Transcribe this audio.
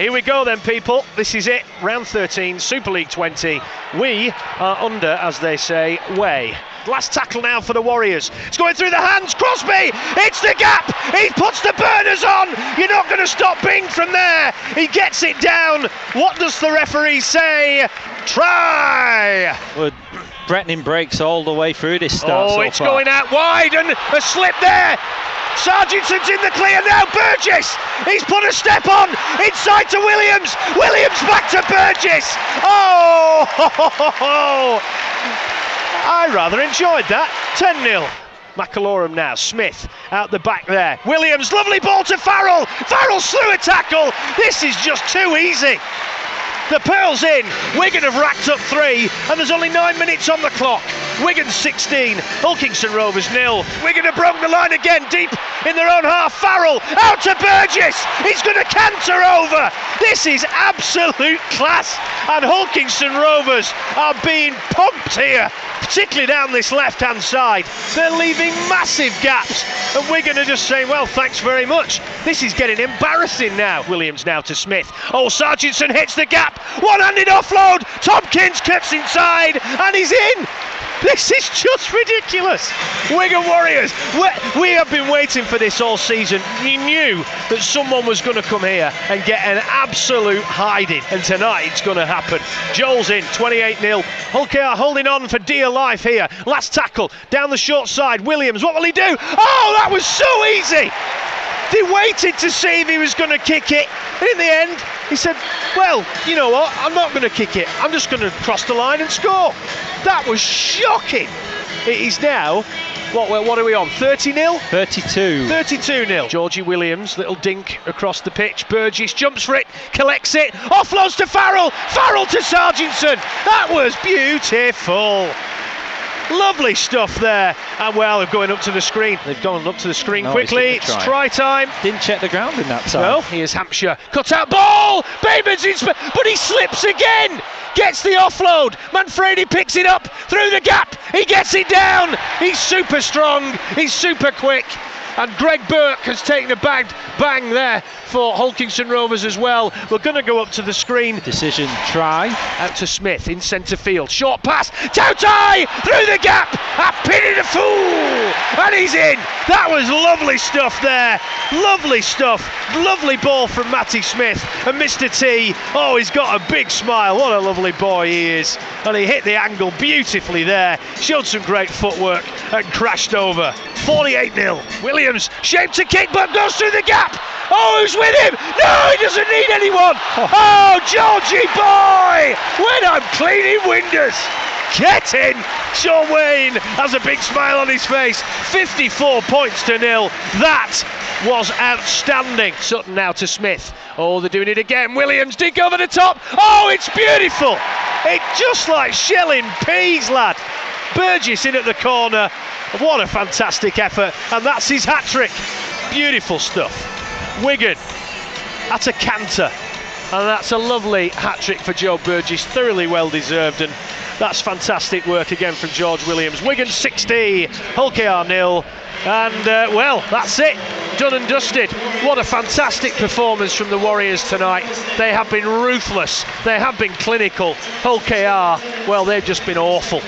Here we go then, people. This is it. Round 13, Super League 20. We are under, as they say, way. Last tackle now for the Warriors. It's going through the hands. Crosby, it's the gap. He puts the burners on. You're not going to stop Bing from there. He gets it down. What does the referee say? Try. Well, Bretton breaks all the way through this start. Oh, it's so far. Going out wide and a slip there. Sargenton's in the clear now. Burgess, he's put a step on, inside to Williams. Williams back to Burgess. Oh, ho, ho, ho, ho. I rather enjoyed that. 10-0. McAlorum now, Smith out the back there. Williams, lovely ball to Farrell. Farrell slew a tackle. This is just too easy. The Pearls in. Wigan have racked up 3, and there's only 9 minutes on the clock. Wigan 16, Hull KR Rovers 0. Wigan have broken the line again, deep in their own half. Farrell out to Burgess. He's going to canter over. This is absolute class, and Hull KR Rovers are being pumped here, particularly down this left-hand side. They're leaving massive gaps, and Wigan are just saying, well, thanks very much. This is getting embarrassing now. Williams now to Smith. Oh, Sargenton hits the gap. One-handed offload. Tompkins cuts inside, and he's in. This is just ridiculous. Wigan Warriors, we have been waiting for this all season. We knew that someone was going to come here and get an absolute hiding, and tonight it's going to happen. Joel's in, 28-0. Hull KR holding on for dear life here. Last tackle, down the short side. Williams, what will he do? Oh, that was so easy. They waited to see if he was going to kick it. In the end, he said, well, you know what? I'm not going to kick it. I'm just going to cross the line and score. That was shocking. It is now, what are we on, 30-0? 32. 32-0. Georgie Williams, little dink across the pitch. Burgess jumps for it, collects it, offloads to Farrell. Farrell to Sargenton. That was beautiful. Lovely stuff there. And well, they're going up to the screen. They've gone up to the screen quickly. It's try time. Didn't check the ground in that time. No, here's Hampshire. Cut out ball. Bateman's in, but he slips again. Gets the offload. Manfredi picks it up through the gap. He gets it down. He's super strong. He's super quick. And Greg Burke has taken a bang there for Hull KR Rovers as well. We're going to go up to the screen. Decision try. Out to Smith in centre field. Short pass. Tautai through the gap. I pitied a fool. And he's in. That was lovely stuff there. Lovely stuff. Lovely ball from Matty Smith. And Mr. T, oh, he's got a big smile. What a lovely boy he is. And he hit the angle beautifully there. Showed some great footwork and crashed over. 48-0. Williams, shaped to kick, but goes through the gap. Oh, who's with him? No, he doesn't need anyone. Oh, Georgie boy! When I'm cleaning windows. Get in. Sean Wayne has a big smile on his face. 54 points to 0. That was outstanding. Sutton now to Smith. Oh, they're doing it again. Williams, dig over the top. Oh, it's beautiful. It's just like shelling peas, lad. Burgess in at the corner. What a fantastic effort, and that's his hat-trick. Beautiful stuff. Wigan at a canter, and that's a lovely hat-trick for Joe Burgess, thoroughly well-deserved, and that's fantastic work again from George Williams. Wigan 60, Hull KR 0, and well, that's it. Done and dusted. What a fantastic performance from the Warriors tonight. They have been ruthless. They have been clinical. Hull KR, well, they've just been awful.